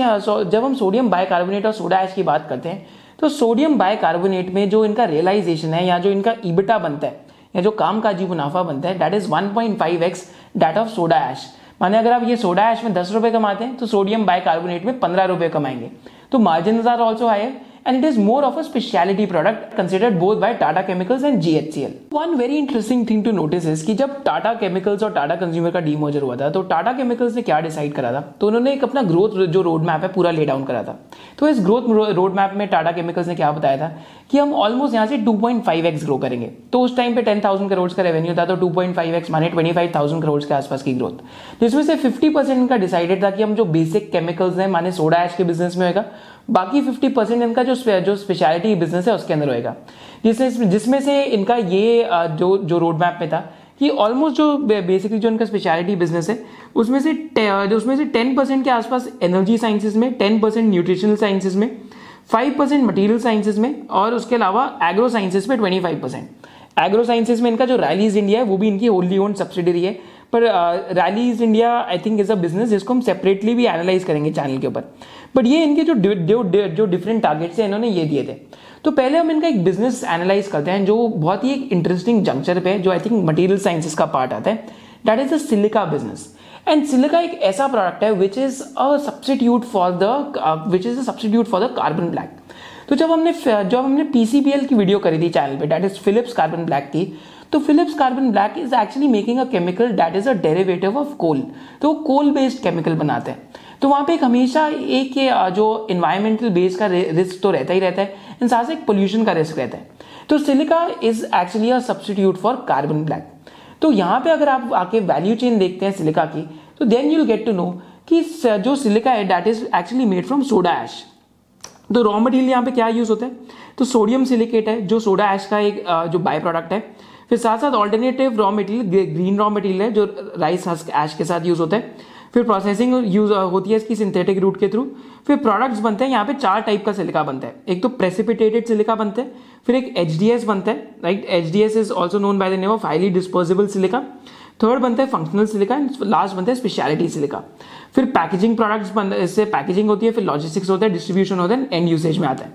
जब हम सोडियम बाइकार्बोनेट और सोडा ऐश की बात करते हैं तो सोडियम बाइकार्बोनेट में जो इनका रियलाइजेशन है या जो इनका ईबिटा बनता है या जो काम काजी मुनाफा बनता है that is one point five X that of सोडा ऐश. माने अगर आप ये सोडा ऐश में दस रुपए कमाते हैं तो सोडियम बाइकार्बोनेट में पंद्रह रुपए कमाएंगे. तो margins are also higher and it is more of a speciality product considered both by Tata chemicals and GHCL. One very interesting thing to notice is कि जब टाटा केमिकल्स और टाटा कंज्यूमर का डीमर्जर हुआ था तो टाटा केमिकल्स ने क्या डिसाइड करा था, तो उन्होंने एक अपना ग्रोथ जो रोड मैप है पूरा ले डाउन करा था. तो इस ग्रोथ रोड मैप में टाटा केमिकल्स ने क्या बताया था कि हम ऑलमोस्ट यहाँ से two point five X grow करेंगे. तो उस टाइम पे टेन थाउजेंड करोड़ का रेवेन्यू था तो टू पॉइंट फाइव एक्स माने ट्वेंटी फाइव थाउजेंड करोड़ के आसपास की ग्रोथ, जिसमें से फिफ्टी परसेंट इनका डिसाइडेड था कि हम जो बेसिक केमिकल्स हैं माने सोडा ऐश के बिजनेस में होगा, बाकी फिफ्टी परसेंट इनका जो जो स्पेशलिटी बिजनेस है उसके अंदर होएगा. जिसमें जिसमें से इनका ये जो जो रोड मैप में था कि ऑलमोस्ट जो बेसिकली जो इनका स्पेशलिटी बिजनेस है उसमें से उसमें से टेन परसेंट के आसपास एनर्जी साइंसेज में, टेन परसेंट न्यूट्रिशनल साइंसेज में, फाइव परसेंट मटेरियल साइंसेज में और उसके अलावा एग्रो साइंसेज में twenty five percent. Agro sciences में इनका जो रैलीज इंडिया है वो भी इनकी होल्डली ओन सब्सिडरी है, पर रैलीज इंडिया I think is a business जिसको हम सेपरेटली भी एनालाइज करेंगे चैनल के ऊपर. बट ये इनके जो जो जो डिफरेंट टारगेट्स हैं इन्होंने ये दिए थे. तो पहले हम इनका एक बिजनेस एनालाइज करते हैं जो बहुत ही एक इंटरेस्टिंग जंक्चर पे जो आई थिंक मटेरियल साइंसेज का पार्ट आता है, that is the सिलिका business. And सिलिका एक ऐसा प्रोडक्ट है which is a substitute for the which is a substitute for the carbon black. तो जब हमने जब हमने पीसीबीएल की वीडियो करी थी चैनल पे that is Phillips carbon black की, तो Phillips carbon black is actually making a chemical that is a derivative of coal. तो कोल बेस्ड केमिकल बनाते हैं. तो वहाँ पे एक हमेशा एक जो इन्वायरमेंटल बेस का रिस्क तो रहता ही रहता है, इन साथ एक पोल्यूशन का रिस्क रहता है. तो सिलिका is actually a substitute for carbon black. तो यहाँ पे अगर आप आके वैल्यू चेन देखते हैं सिलिका की तो then you'll get to know कि जो सिलिका है that is actually made from सोडा ऐश. तो रॉ मटेरियल यहाँ पे क्या यूज होता है, तो सोडियम सिलिकेट है जो सोडा ऐश का एक जो बाय प्रोडक्ट है. फिर साथ साथ alternative raw material green raw material है जो राइस हस्क ऐश के साथ यूज होता है. फिर प्रोसेसिंग यूज होती है इसकी सिंथेटिक रूट के थ्रू. फिर प्रोडक्ट्स बनते हैं, यहाँ पे चार टाइप का सिलिका बनता है. एक तो प्रेसिपिटेटेड सिलिका बनता है, फिर एक एच डी एस बनता है, right. एच डी एस is also known by the name of highly disposable सिलिका. Third बनता है फंक्शनल सिलिका, लास्ट बनता है स्पेशलिटी सिलिका। फिर पैकेजिंग प्रोडक्ट्स बनते हैं, इससे पैकेजिंग होती है, फिर लॉजिस्टिक्स होता है, डिस्ट्रीब्यूशन होता है, एंड यूसेज में आता है।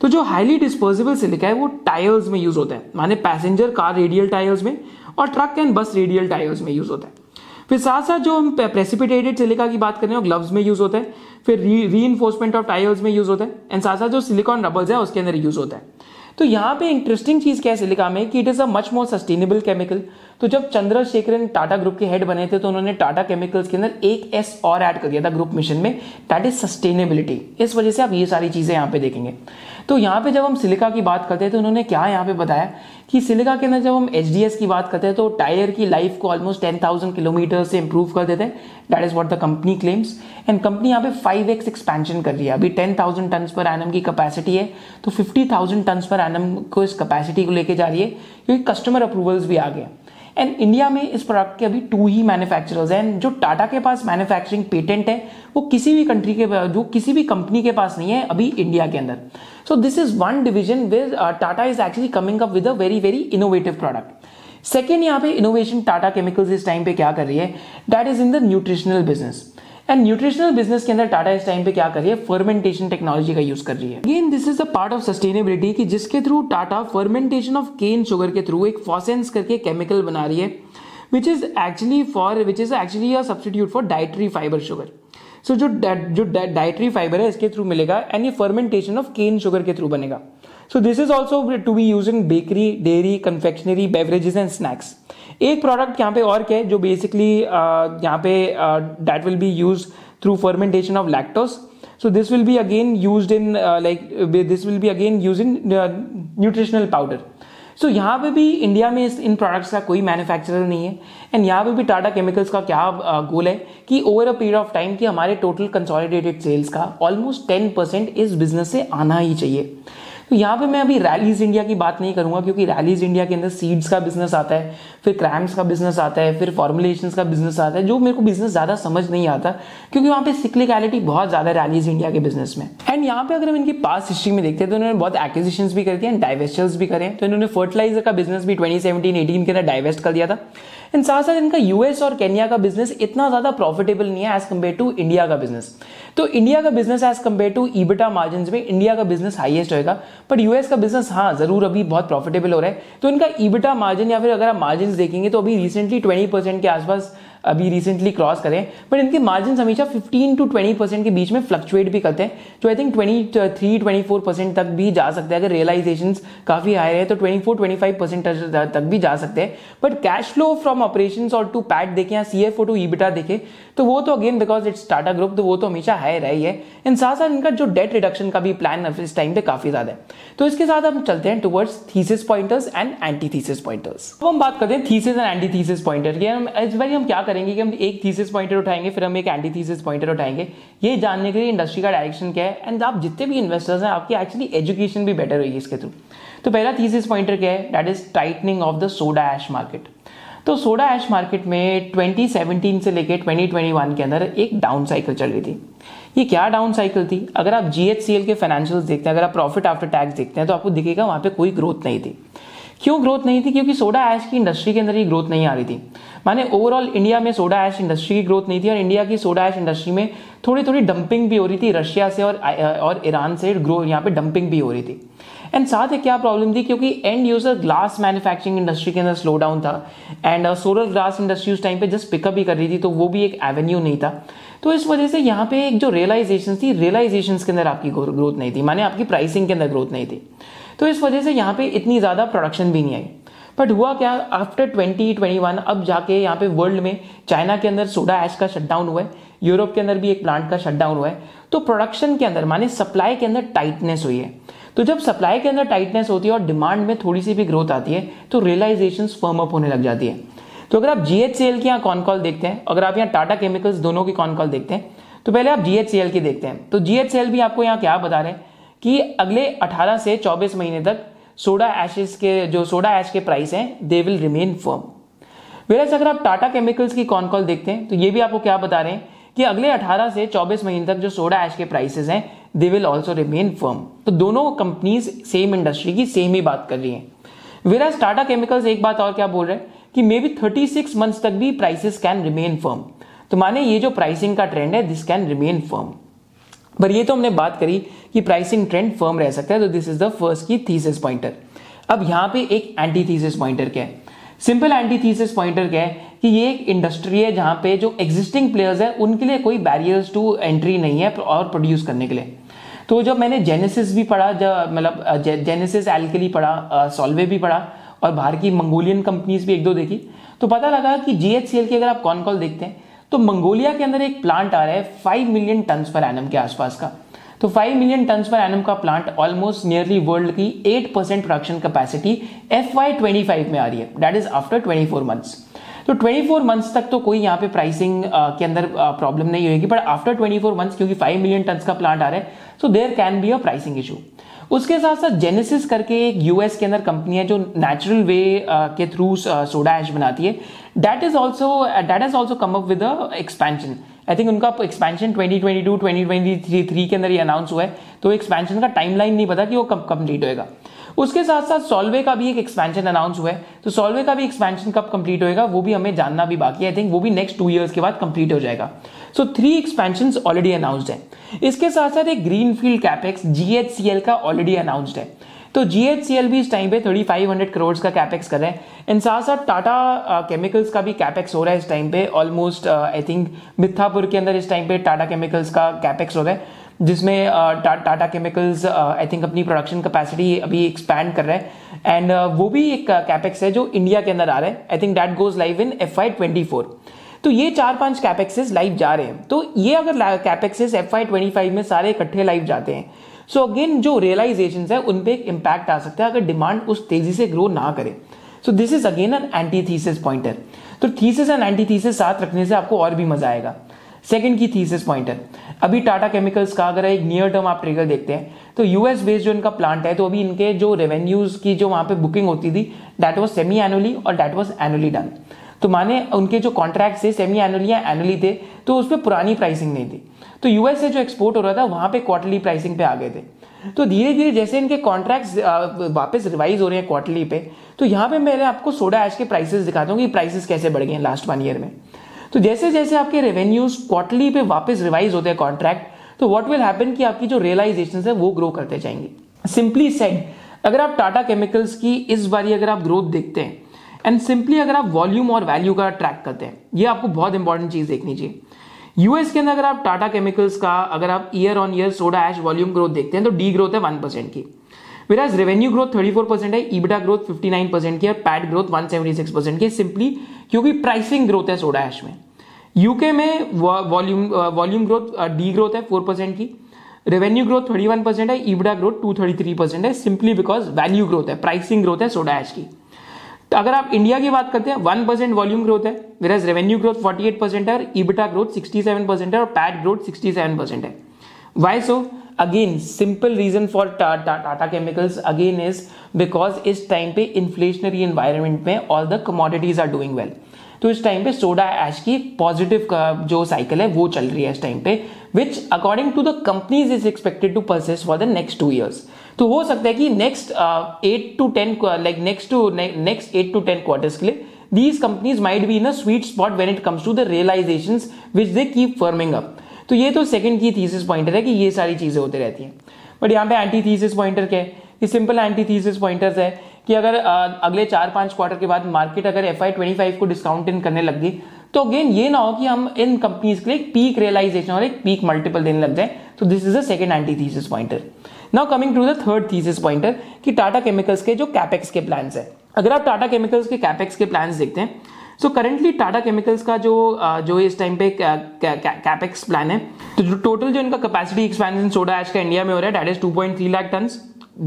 तो जो हाईली डिस्पोजेबल सिलिका है वो टायर्स में यूज होता है, माने पैसेंजर कार रेडियल टायर्स में और truck and bus radial tyres में यूज होता है। फिर साथ साथ जो हम प्रेसिपिटेटेड सिलिका की बात करें वो ग्लव्स में यूज होता है, फिर री इन्फोर्समेंट ऑफ टायर्स में यूज होता है, एंड साथ साथ जो सिलिकॉन रबल्स है उसके अंदर यूज होता है। तो यहाँ पे इंटरेस्टिंग चीज क्या है सिलिका में कि it is a much more sustainable chemical. तो जब चंद्रशेखरन टाटा ग्रुप के हेड बने थे तो उन्होंने टाटा केमिकल्स के अंदर एक एस और ऐड कर दिया था ग्रुप मिशन में, दैट इज सस्टेनेबिलिटी। इस वजह से आप ये सारी चीजें यहाँ पे देखेंगे। तो यहाँ पे जब हम सिलिका की बात करते हैं तो उन्होंने क्या यहाँ पे बताया कि सिलिका के अंदर जब हम एच डी एस की बात करते हैं तो टायर की लाइफ को ऑलमोस्ट टेन थाउजेंड किलोमीटर से इंप्रूव कर देते हैं, that is what the company claims. And company यहाँ पे फाइव एक्स एक्सपेंशन कर रही है, अभी ten thousand ton per annum की कैपेसिटी है तो फिफ्टी थाउजेंड टन पर एनम को इस कैपेसिटी को लेके जा रही है, क्योंकि कस्टमर अप्रूवल्स भी आ गए। एंड इंडिया में इस प्रोडक्ट के अभी टू ही मैन्युफैक्चरर्स हैं, एंड जो टाटा के पास मैन्युफैक्चरिंग पेटेंट है वो किसी भी कंट्री के जो किसी भी कंपनी के पास नहीं है अभी इंडिया के अंदर। So this is one division where Tata is actually coming up with a very very innovative product. Second यहाँ पे इनोवेशन टाटा केमिकल्स इस टाइम पे क्या कर रही है, that is in the nutritional business. And nutritional business के अंदर टाटा इस टाइम पे क्या कर रही है, फर्मेंटेशन टेक्नोलॉजी का यूज कर रही है। Again this is a part of sustainability कि जिसके through Tata fermentation of cane sugar के थ्रू एक फॉसेंस करके केमिकल बना रही है, which is actually for which is actually a substitute for dietary fibre sugar. So जो जो डाइटरी फाइबर है इसके थ्रू मिलेगा, एंड ये फर्मेंटेशन ऑफ केन शुगर के थ्रू बनेगा। So this is also to be use in bakery, dairy, confectionery, beverages and snacks. एक product यहाँ पे और क्या है जो बेसिकली यहाँ पे that will be use through fermentation of lactose. So this will be again used in like this will be again use in nutritional powder. So यहाँ पे भी इंडिया में इन प्रोडक्ट्स का कोई मैन्युफैक्चरर नहीं है, एंड यहाँ पे भी टाटा केमिकल्स का क्या गोल है कि over a period of time कि हमारे टोटल कंसोलिडेटेड सेल्स का ऑलमोस्ट टेन परसेंट इस बिजनेस से आना ही चाहिए। तो यहाँ पे मैं अभी रैलीज इंडिया की बात नहीं करूंगा, क्योंकि रैलीज इंडिया के अंदर सीड्स का बिजनेस आता है, फिर क्रैम्स का बिजनेस आता है, फिर फॉर्मुलेशंस का बिजनेस आता है, जो मेरे को बिजनेस ज़्यादा समझ नहीं आता क्योंकि वहाँ पे सिक्लिकलिटी बहुत ज़्यादा रैलीज इंडिया के बिजनेस में। एंड यहाँ पे अगर हम इनकी पास हिस्ट्री में देखते हैं तो इन्होंने बहुत एक्विजिशंस भी करती है एंड डाइवेस्टर्स भी करें। तो इन्होंने फर्टिलाइजर का बिजनेस भी ट्वेंटी सेवनटीन एटीन के अंदर डाइवेस्ट कर दिया था, एंड साथ साथ इनका यूएस और केन्या का बिजनेस इतना ज़्यादा प्रॉफिटेबल नहीं है एज कम्पेयर टू इंडिया का बिजनेस। तो इंडिया का business as compare to ईबिटा margin में इंडिया का बिजनेस हाइएस्ट होगा, पर यूएस का बिजनेस हाँ जरूर अभी बहुत प्रॉफिटेबल हो रहा है। तो इनका ईबिटा मार्जिन या फिर अगर आप मार्जिन देखेंगे तो अभी रिसेंटली ट्वेंटी परसेंट के आसपास अभी रिसेंटली क्रॉस करें, बट इनके मार्जिन हमेशा फिफ्टीन टू ट्वेंटी परसेंट के बीच में फ्लक्चुएट भी करते हैं, जो I think twenty three twenty four percent तक भी जा सकते हैं। अगर रियलाइजेशंस काफी हाई रहे तो twenty four twenty five percent तक भी जा सकते हैं। But cash flow from operations और टू पैट देखें, सीएफओ टू ईबिटा देखें तो वो तो again because it's Tata group तो वो तो हमेशा हाई रही है, एंड साथ साथ इनका जो डेट रिडक्शन का भी प्लान इस टाइम पे काफी ज्यादा है। तो इसके साथ हम चलते हैं towards thesis pointers and antithesis pointers. अब हम बात करते हैं थीसिस एंड एंटीथीसिस पॉइंटर की। हम इस बार हम क्या करेंगे कि हम एक थीसिस पॉइंटर उठाएंगे फिर हम एक एंटीथीसिस पॉइंटर उठाएंगे, ये जानने के लिए इंडस्ट्री का डायरेक्शन क्या है, एंड आप जितने भी इन्वेस्टर्स हैं आपकी एक्चुअली एजुकेशन भी बेटर होगी इसके थ्रू। तो पहला थीसिस पॉइंटर क्या है, that is tightening of the सोडा ऐश market. तो सोडा ऐश मार्केट में ट्वेंटी सेवनटीन से लेकर ट्वेंटी ट्वेंटी वन के अंदर एक डाउन साइकिल चल रही थी। ये क्या डाउन साइकिल थी, अगर आप जीएचसीएल के फाइनेंशियल्स देखते हैं, अगर आप प्रॉफिट आफ्टर टैक्स देखते हैं तो आपको दिखेगा वहां पे कोई ग्रोथ नहीं थी। क्यों ग्रोथ नहीं थी, क्योंकि सोडा ऐश की इंडस्ट्री के अंदर ये ग्रोथ नहीं आ रही थी। माने ओवरऑल इंडिया में सोडा ऐश इंडस्ट्री की ग्रोथ नहीं थी, और इंडिया की सोडा ऐश इंडस्ट्री में थोड़ी थोड़ी डंपिंग भी हो रही थी रशिया से और और ईरान से ग्रो यहाँ पे डंपिंग भी हो रही थी। एंड साथ ही क्या प्रॉब्लम थी, क्योंकि end user glass manufacturing industry के अंदर स्लो डाउन था, एंड सोलर ग्लास इंडस्ट्री उस टाइम पे जस्ट पिकअप ही कर रही थी, तो वो भी एक एवेन्यू नहीं था। तो इस वजह से यहाँ पे एक जो रियलाइजेशन थी, रियलाइजेशन के अंदर आपकी ग्रोथ नहीं थी, माने आपकी प्राइसिंग के अंदर ग्रोथ नहीं थी। तो इस वजह से यहाँ पे इतनी ज्यादा प्रोडक्शन भी नहीं आई। बट हुआ क्या, आफ्टर ट्वेंटी ट्वेंटी वन अब जाके यहाँ पे वर्ल्ड में चाइना के अंदर सोडा ऐश का शटडाउन हुआ है, यूरोप के अंदर भी एक प्लांट का शटडाउन हुआ है, तो प्रोडक्शन के अंदर माने सप्लाई के अंदर टाइटनेस हुई है। तो जब सप्लाई के अंदर टाइटनेस होती है और डिमांड में थोड़ी सी भी ग्रोथ आती है तो रियलाइजेशन फर्म अप होने लग जाती है। तो अगर आप जीएचसीएल की यहाँ कॉन कॉल देखते हैं, अगर आप यहाँ टाटा केमिकल्स दोनों की कॉन कॉल देखते हैं, तो पहले आप जीएचसीएल की देखते हैं। तो जीएचसीएल भी आपको यहाँ क्या बता रहे हैं कि अगले अठारह से चौबीस महीने तक सोडा ऐशेस के जो सोडा ऐश के प्राइस हैं they will remain firm. Whereas अगर आप टाटा केमिकल्स की कॉन कॉल देखते हैं तो ये भी आपको क्या बता रहे हैं कि अगले अठारह से चौबीस महीने तक जो सोडा ऐश के प्राइसेस हैं they will also remain firm. तो दोनों कंपनीज सेम इंडस्ट्री की सेम ही बात कर रही हैं। वेराज टाटा केमिकल्स एक बात और क्या बोल रहे हैं कि may be thirty six months तक भी प्राइसेस कैन रिमेन फर्म। तो माने ये जो प्राइसिंग का ट्रेंड है दिस कैन रिमेन फर्म, पर ये तो हमने बात करी कि प्राइसिंग ट्रेंड फर्म रह सकता है। तो दिस इज द फर्स्ट की थीसिस पॉइंटर। अब यहाँ पे एक एंटी थीसिस पॉइंटर क्या है, सिंपल एंटी थीसिस पॉइंटर क्या है कि ये एक इंडस्ट्री है जहाँ पे जो एग्जिस्टिंग प्लेयर्स हैं उनके लिए कोई बैरियर्स टू एंट्री नहीं है और प्रोड्यूस करने के लिए। तो जब मैंने जेनेसिस भी पढ़ा, जब मतलब जेनेसिस एल्कली पढ़ा, सॉल्वे भी पढ़ा और बाहर की मंगोलियन कंपनीज भी एक दो देखी, तो पता लगा कि जीएचसीएल के अगर आप कॉन कॉल देखते हैं तो मंगोलिया के अंदर एक प्लांट आ रहा है five million tons per annum के आसपास का। तो five million tons per annum का प्लांट ऑलमोस्ट नियरली वर्ल्ड की eight percent production capacity F Y twenty five में आ रही है, that is after twenty four months. तो ट्वेंटी फोर मंथ्स तक तो कोई यहाँ पे प्राइसिंग के अंदर प्रॉब्लम नहीं होगी, but after twenty four months क्योंकि फाइव मिलियन टन्स का प्लांट आ रहा है so there can be a pricing issue. उसके साथ साथ जेनेसिस करके एक यूएस के अंदर कंपनी है जो नेचुरल वे के थ्रू सोडा ऐश बनाती है, that is also that is also come up with a expansion. I think उनका expansion twenty twenty to twenty twenty three के अंदर ये अनाउंस हुआ है, तो एक्सपेंशन का टाइमलाइन नहीं पता कि वो कब कंप्लीट होएगा। उसके साथ साथ सॉल्वे का भी एक एक्सपेंशन अनाउंस हुआ है, तो सॉल्वे का भी एक्सपेंशन कब कंप्लीट होएगा वो भी हमें जानना भी बाकी है। आई थिंक वो भी नेक्स्ट टू इयर्स के बाद कंप्लीट हो जाएगा। So three expansion already announced है। इसके साथ साथ एक ग्रीनफील्ड कैपेक्स जीएचसीएल का ऑलरेडी अनाउंस्ड है, तो जीएचसीएल भी इस टाइम पे थर्टी फाइव हंड्रेड करोड़ का कैपेक्स कर रहे हैं। एंड साथ साथ टाटा केमिकल्स का भी कैपेक्स हो रहा है इस टाइम पे, ऑलमोस्ट आई थिंक मिथ्यापुर के अंदर इस टाइम पे टाटा केमिकल्स का कैपेक्स हो रहा है, जिसमें टाटा केमिकल्स आई थिंक अपनी प्रोडक्शन कैपेसिटी अभी एक्सपैंड कर रहा है। एंड uh, वो भी एक कैपेक्स uh, है जो इंडिया के अंदर आ रहा है, I think that goes live in F I twenty four. तो ये चार पांच कैपेक्सेस लाइव जा रहे हैं। तो ये अगर कैपेक्सेस एफ आई ट्वेंटी फाइव में सारे इकट्ठे लाइव जाते हैं सो so अगेन जो रियलाइजेशंस है उन पे एक इम्पैक्ट आ सकता है अगर डिमांड उस तेजी से ग्रो ना करे। So this is again an anti thesis pointer. तो थीसिस एंड एंटी थीसिस साथ रखने से आपको और भी मजा आएगा। सेकंड की थीसिस पॉइंटर, अभी टाटा केमिकल्स का अगर एक नियर टर्म आप ट्रिगर देखते हैं तो यूएस बेस्ड जो इनका प्लांट है, तो अभी इनके जो रेवेन्यूज की जो वहां पे बुकिंग होती थी दैट वाज सेमी एनुअली और दैट वाज एनुअली डन। तो माने उनके जो कॉन्ट्रैक्ट्स थे सेमी एनुअली या एनुअली थे, तो उस पर पुरानी प्राइसिंग नहीं थी। तो यूएस से जो एक्सपोर्ट हो रहा था वहां पे क्वार्टरली प्राइसिंग पे आ गए थे। तो धीरे धीरे जैसे इनके कॉन्ट्रैक्ट्स वापस रिवाइज हो रहे हैं क्वार्टरली पे, तो यहाँ पे मैंने आपको सोडा ऐश के प्राइसेस दिखाता हूँ कि प्राइसेस कैसे बढ़ गए हैं लास्ट वन ईयर में। तो जैसे जैसे आपके रेवेन्यूज क्वार्टरली पे वापस रिवाइज होते हैं कॉन्ट्रैक्ट, तो व्हाट विल हैपन कि आपकी जो रियलाइजेशन है वो ग्रो करते जाएंगे। सिंपली सेड, अगर आप टाटा केमिकल्स की इस बारी अगर आप ग्रोथ देखते हैं एंड सिंपली अगर आप वॉल्यूम और वैल्यू का ट्रैक करते हैं, ये आपको बहुत इंपॉर्टेंट चीज देखनी चाहिए। यूएस के अंदर अगर आप टाटा केमिकल्स का अगर आप year on year सोडा ऐश volume growth देखते हैं तो डी ग्रोथ है वन परसेंट की, वेराज revenue growth thirty four percent है, ईबिटा growth fifty nine percent की और PAT growth one seventy six percent की, सिंपली क्योंकि प्राइसिंग ग्रोथ है सोडा ऐश में। यूके में volume volume growth degrowth है फोर परसेंट की, revenue growth thirty one percent है, ईबिटा growth two thirty three percent है, सिंपली बिकॉज वैल्यू ग्रोथ है, प्राइसिंग ग्रोथ है सोडा ऐश की। तो अगर आप इंडिया की बात करते हैं वन परसेंट वॉल्यूम ग्रोथ है, वेराज revenue growth forty eight percent है और ईबिटा growth sixty seven percent है और PAT growth sixty seven percent है। Why so? Again simple reason for Tata chemicals again is because इस टाइम पे इन्फ्लेशनरी एनवायरमेंट में all the commodities are doing well, तो इस टाइम पे सोडा ऐश की पॉजिटिव जो साइकिल है वो चल रही है इस टाइम पे, which according to the companies is expected to persist for the next two years. तो हो सकता है कि next eight to ten like next to next eight to ten quarters के लिए these companies might be in a sweet spot when it comes to the realisations which they keep firming up. तो ये तो second की thesis pointer है कि ये सारी चीजें होती रहती हैं। बट यहाँ पे एंटी थीसिस पॉइंटर क्या है, ये सिंपल एंटी थीसिस पॉइंटर्स है कि अगर आ, अगले चार पांच क्वार्टर के बाद मार्केट अगर एफ आई ट्वेंटी फाइव को डिस्काउंट इन करने लग गई तो अगेन ये ना हो कि हम इन कंपनीज के लिए एक पीक रियलाइजेशन और एक पीक मल्टीपल देने लग जाए। तो this is a second anti thesis pointer. Now coming to the third thesis pointer कि टाटा केमिकल्स के जो कैपेक्स के प्लान है, अगर आप टाटा केमिकल्स के कैपेक्स के प्लान देखते हैं सो करंटली टाटा केमिकल्स का जो जो इस टाइम पे कैपेक्स प्लान है, तो जो टोटल जो इनका कैपेसिटी एक्सपेंशन सोडा ऐश का इंडिया में हो रहा है that is two point three lakh tons,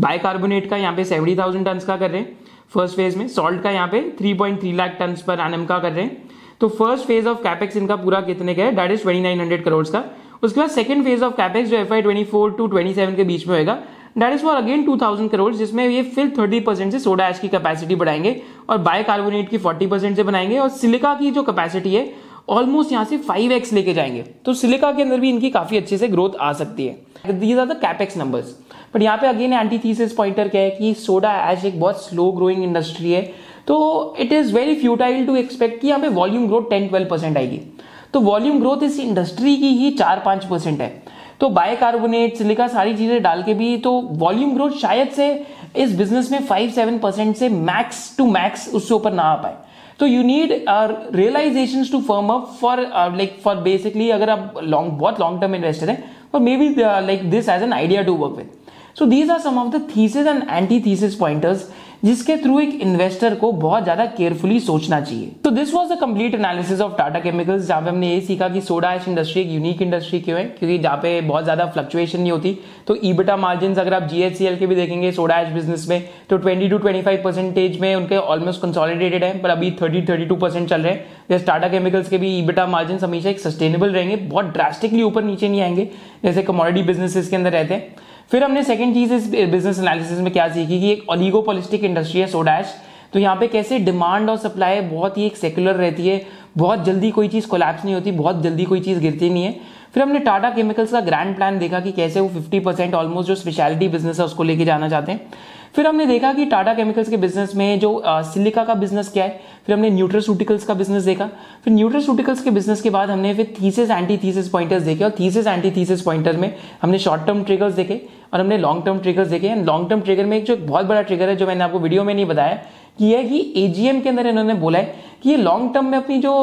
bicarbonate का यहाँ पे सेवेंटी थाउजेंड टन्स का कर रहे हैं फर्स्ट फेज में, सॉल्ट का यहाँ पे three point three lakh tons per annum का कर रहे हैं। तो फर्स्ट फेज ऑफ कैपेक्स इनका पूरा कितने का है that is twenty nine hundred crore का। उसके बाद सेकंड फेज ऑफ कैपेक्स जो F I twenty four to twenty seven के बीच में होगा that is for again two thousand crore, जिसमें ये फिर थर्टी परसेंट से सोडा ऐश की कैपेसिटी बढ़ाएंगे और बाइकार्बोनेट की फोर्टी परसेंट से बनाएंगे और सिलिका की जो कैपेसिटी है ऑलमोस्ट यहाँ से फाइव एक्स लेके जाएंगे। तो सिलिका के अंदर भी इनकी काफी अच्छे से ग्रोथ आ सकती है। These are the capex numbers. But यहाँ पे अगेन एंटी थीसिस पॉइंटर क्या है कि सोडा ऐश एक बहुत स्लो ग्रोइंग इंडस्ट्री है, तो it is very futile to expect कि यहाँ पे volume growth ten twelve percent आएगी। तो वॉल्यूम ग्रोथ इस इंडस्ट्री की ही चार पाँच परसेंट है, तो बायकार्बोनेट सिलिका सारी चीज़ें डाल के भी तो वॉल्यूम ग्रोथ शायद से इस बिजनेस में फाइव सेवन परसेंट से मैक्स टू मैक्स उससे ऊपर ना आ पाए। तो you need realisations to firm up for like for basically अगर आप लॉन्ग बहुत लॉन्ग टर्म इन्वेस्टर हैं और maybe like this as an idea to work with. So these are some of the thesis and anti thesis pointers जिसके through एक investor को बहुत ज्यादा केयरफुली सोचना चाहिए। तो this was the complete analysis of Tata Chemicals, जहाँ पे हमने ये सीखा कि सोडा ऐश इंडस्ट्री एक यूनिक इंडस्ट्री क्यों है, क्योंकि जहाँ पे बहुत ज्यादा फ्लक्चुएशन नहीं होती। तो ईबिटा मार्जिन अगर आप जीएचसीएल के भी देखेंगे सोडा ऐश बिजनेस में तो twenty to twenty five percentage में उनके ऑलमोस्ट कंसोलिडेटेड है, पर अभी थर्टी थर्टी टू परसेंट चल रहे हैं। जैसे टाटा केमिकल्स के भी ईबिटा मार्जिन हमेशा एक सस्टेनेबल रहेंगे, बहुत ड्रास्टिकली ऊपर नीचे नहीं आएंगे जैसे कमोडिटी बिजनेसेस के अंदर रहते हैं। फिर हमने सेकंड चीज इस बिजनेस एनालिसिस में क्या सीखी कि एक ऑलिगोपोलिस्टिक इंडस्ट्री है सोडा ऐश, तो यहाँ पे कैसे डिमांड और सप्लाई बहुत ही एक सेकुलर रहती है, बहुत जल्दी कोई चीज़ कोलैप्स नहीं होती, बहुत जल्दी कोई चीज़ गिरती नहीं है। फिर हमने टाटा केमिकल्स का ग्रैंड प्लान देखा कि कैसे वो फिफ्टी परसेंट ऑलमोस्ट जो स्पेशलिटी बिजनेस है उसको लेके जाना चाहते हैं। फिर हमने देखा कि टाटा केमिकल्स के बिजनेस में जो सिलिका का बिजनेस क्या है, फिर हमने न्यूट्रास्यूटिकल्स का बिजनेस देखा। फिर न्यूट्रास्यूटिकल्स के बिजनेस के बाद हमने फिर थीसिस एंटी थीसिस पॉइंटर्स देखे, और थीसिस एंटी थीसिस पॉइंटर में हमने शॉर्ट टर्म ट्रिगर्स देखे और हमने लॉन्ग टर्म ट्रिगर्स देखे। एंड लॉन्ग टर्म ट्रिगर में एक जो एक बहुत बड़ा ट्रिगर है जो मैंने आपको वीडियो में नहीं बताया कि है कि एजीएम के अंदर इन्होंने बोला है कि ये लॉन्ग टर्म में अपनी जो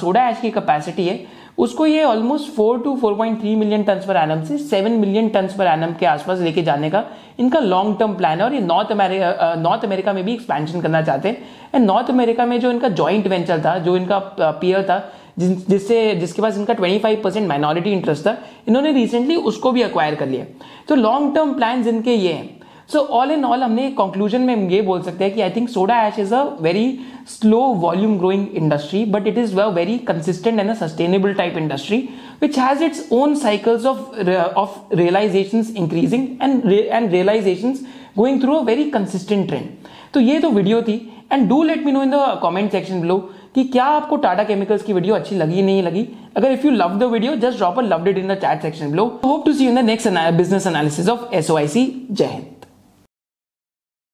सोडा ऐश की कैपेसिटी है उसको ये almost four to four point three million ton पर एनम से सेवन मिलियन टन पर एनम के आसपास लेके जाने का इनका लॉन्ग टर्म प्लान है, और ये नॉर्थ अमेरिका नॉर्थ अमेरिका में भी एक्सपेंशन करना चाहते हैं। एंड नॉर्थ अमेरिका में जो इनका जॉइंट वेंचर था, जो इनका पीयर था जिस जिससे जिसके पास इनका twenty five percent minority interest था, इन्होंने रिसेंटली उसको भी एक्वायर कर लिया। तो लॉन्ग टर्म प्लान इनके ये हैं। सो ऑल इन ऑल हमने कंक्लूजन में हम ये बोल सकते हैं कि I think सोडा ऐश is a very slow volume growing industry, but it is a very consistent and a sustainable type industry which has its own cycles of of realisations increasing and and realisations going through a very consistent trend. तो ये तो video थी, and do let me know in the comment section below कि क्या आपको Tata Chemicals की video अच्छी लगी नहीं लगी। अगर if you love the video just drop a loved it in the chat section below. Hope to see you in the next business analysis of एसओआईसी। जय हिंद।